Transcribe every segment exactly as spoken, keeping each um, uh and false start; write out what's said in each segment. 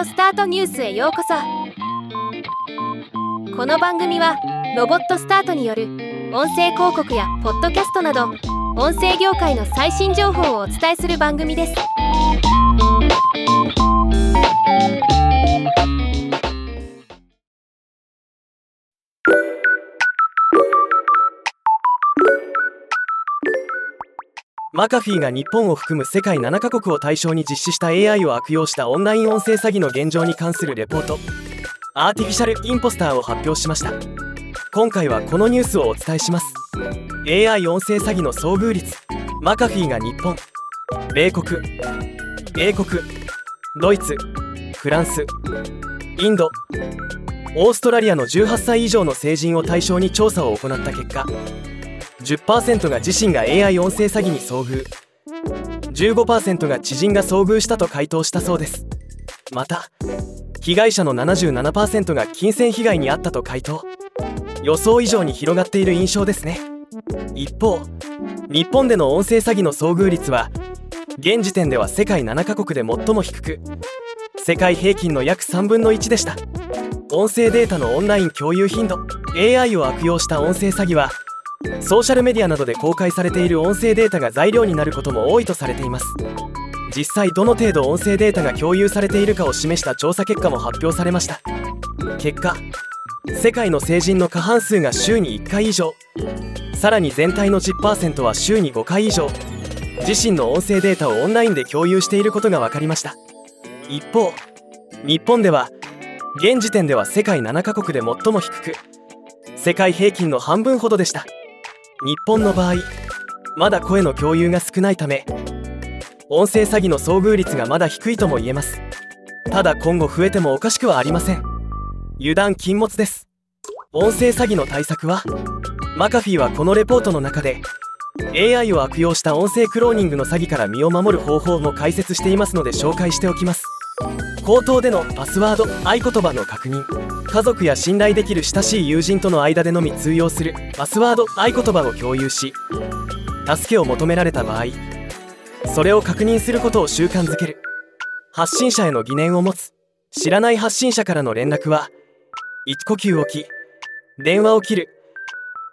オスタートニュースへようこそ。この番組はロボットスタートによる音声広告やポッドキャストなど音声業界の最新情報をお伝えする番組です。マカフィーが日本を含む世界ななかこくを対象に実施した エーアイ を悪用したオンライン音声詐欺の現状に関するレポート、アーティフィシャルインポスターを発表しました。今回はこのニュースをお伝えします。 エーアイ 音声詐欺の遭遇率、マカフィーが日本、米国、英国、ドイツ、フランス、インド、オーストラリアのじゅうはっさい以上の成人を対象に調査を行った結果、じゅっパーセント が自身が エーアイ 音声詐欺に遭遇、 じゅうごパーセント が知人が遭遇したと回答したそうです。また、被害者の ななじゅうななパーセント が金銭被害に遭ったと回答。予想以上に広がっている印象ですね。一方、日本での音声詐欺の遭遇率は現時点では世界ななかこくで最も低く、世界平均の約さんぶんのいちでした。音声データのオンライン共有頻度、 エーアイ を悪用した音声詐欺はソーシャルメディアなどで公開されている音声データが材料になることも多いとされています。実際どの程度音声データが共有されているかを示した調査結果も発表されました。結果、世界の成人の過半数が週にいっかい以上、さらに全体の じゅっパーセント は週にごかい以上、自身の音声データをオンラインで共有していることが分かりました。一方、日本では現時点では世界ななかこくで最も低く、世界平均の半分ほどでした。日本の場合、まだ声の共有が少ないため音声詐欺の遭遇率がまだ低いとも言えます。ただ今後増えてもおかしくはありません。油断禁物です。音声詐欺の対策は、マカフィーはこのレポートの中で エーアイ を悪用した音声クローニングの詐欺から身を守る方法も解説していますので紹介しておきます。口頭でのパスワード、合言葉の確認、家族や信頼できる親しい友人との間でのみ通用するパスワード、合言葉を共有し、助けを求められた場合それを確認することを習慣づける。発信者への疑念を持つ。知らない発信者からの連絡は一呼吸置き、電話を切る。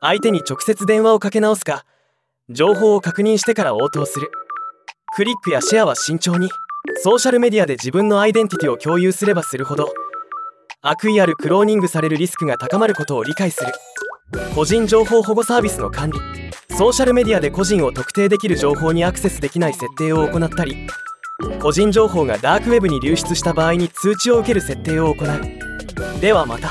相手に直接電話をかけ直すか、情報を確認してから応答する。クリックやシェアは慎重に。ソーシャルメディアで自分のアイデンティティを共有すればするほど悪意あるクローニングされるリスクが高まることを理解する。個人情報保護サービスの管理。ソーシャルメディアで個人を特定できる情報にアクセスできない設定を行ったり、個人情報がダークウェブに流出した場合に通知を受ける設定を行う。ではまた。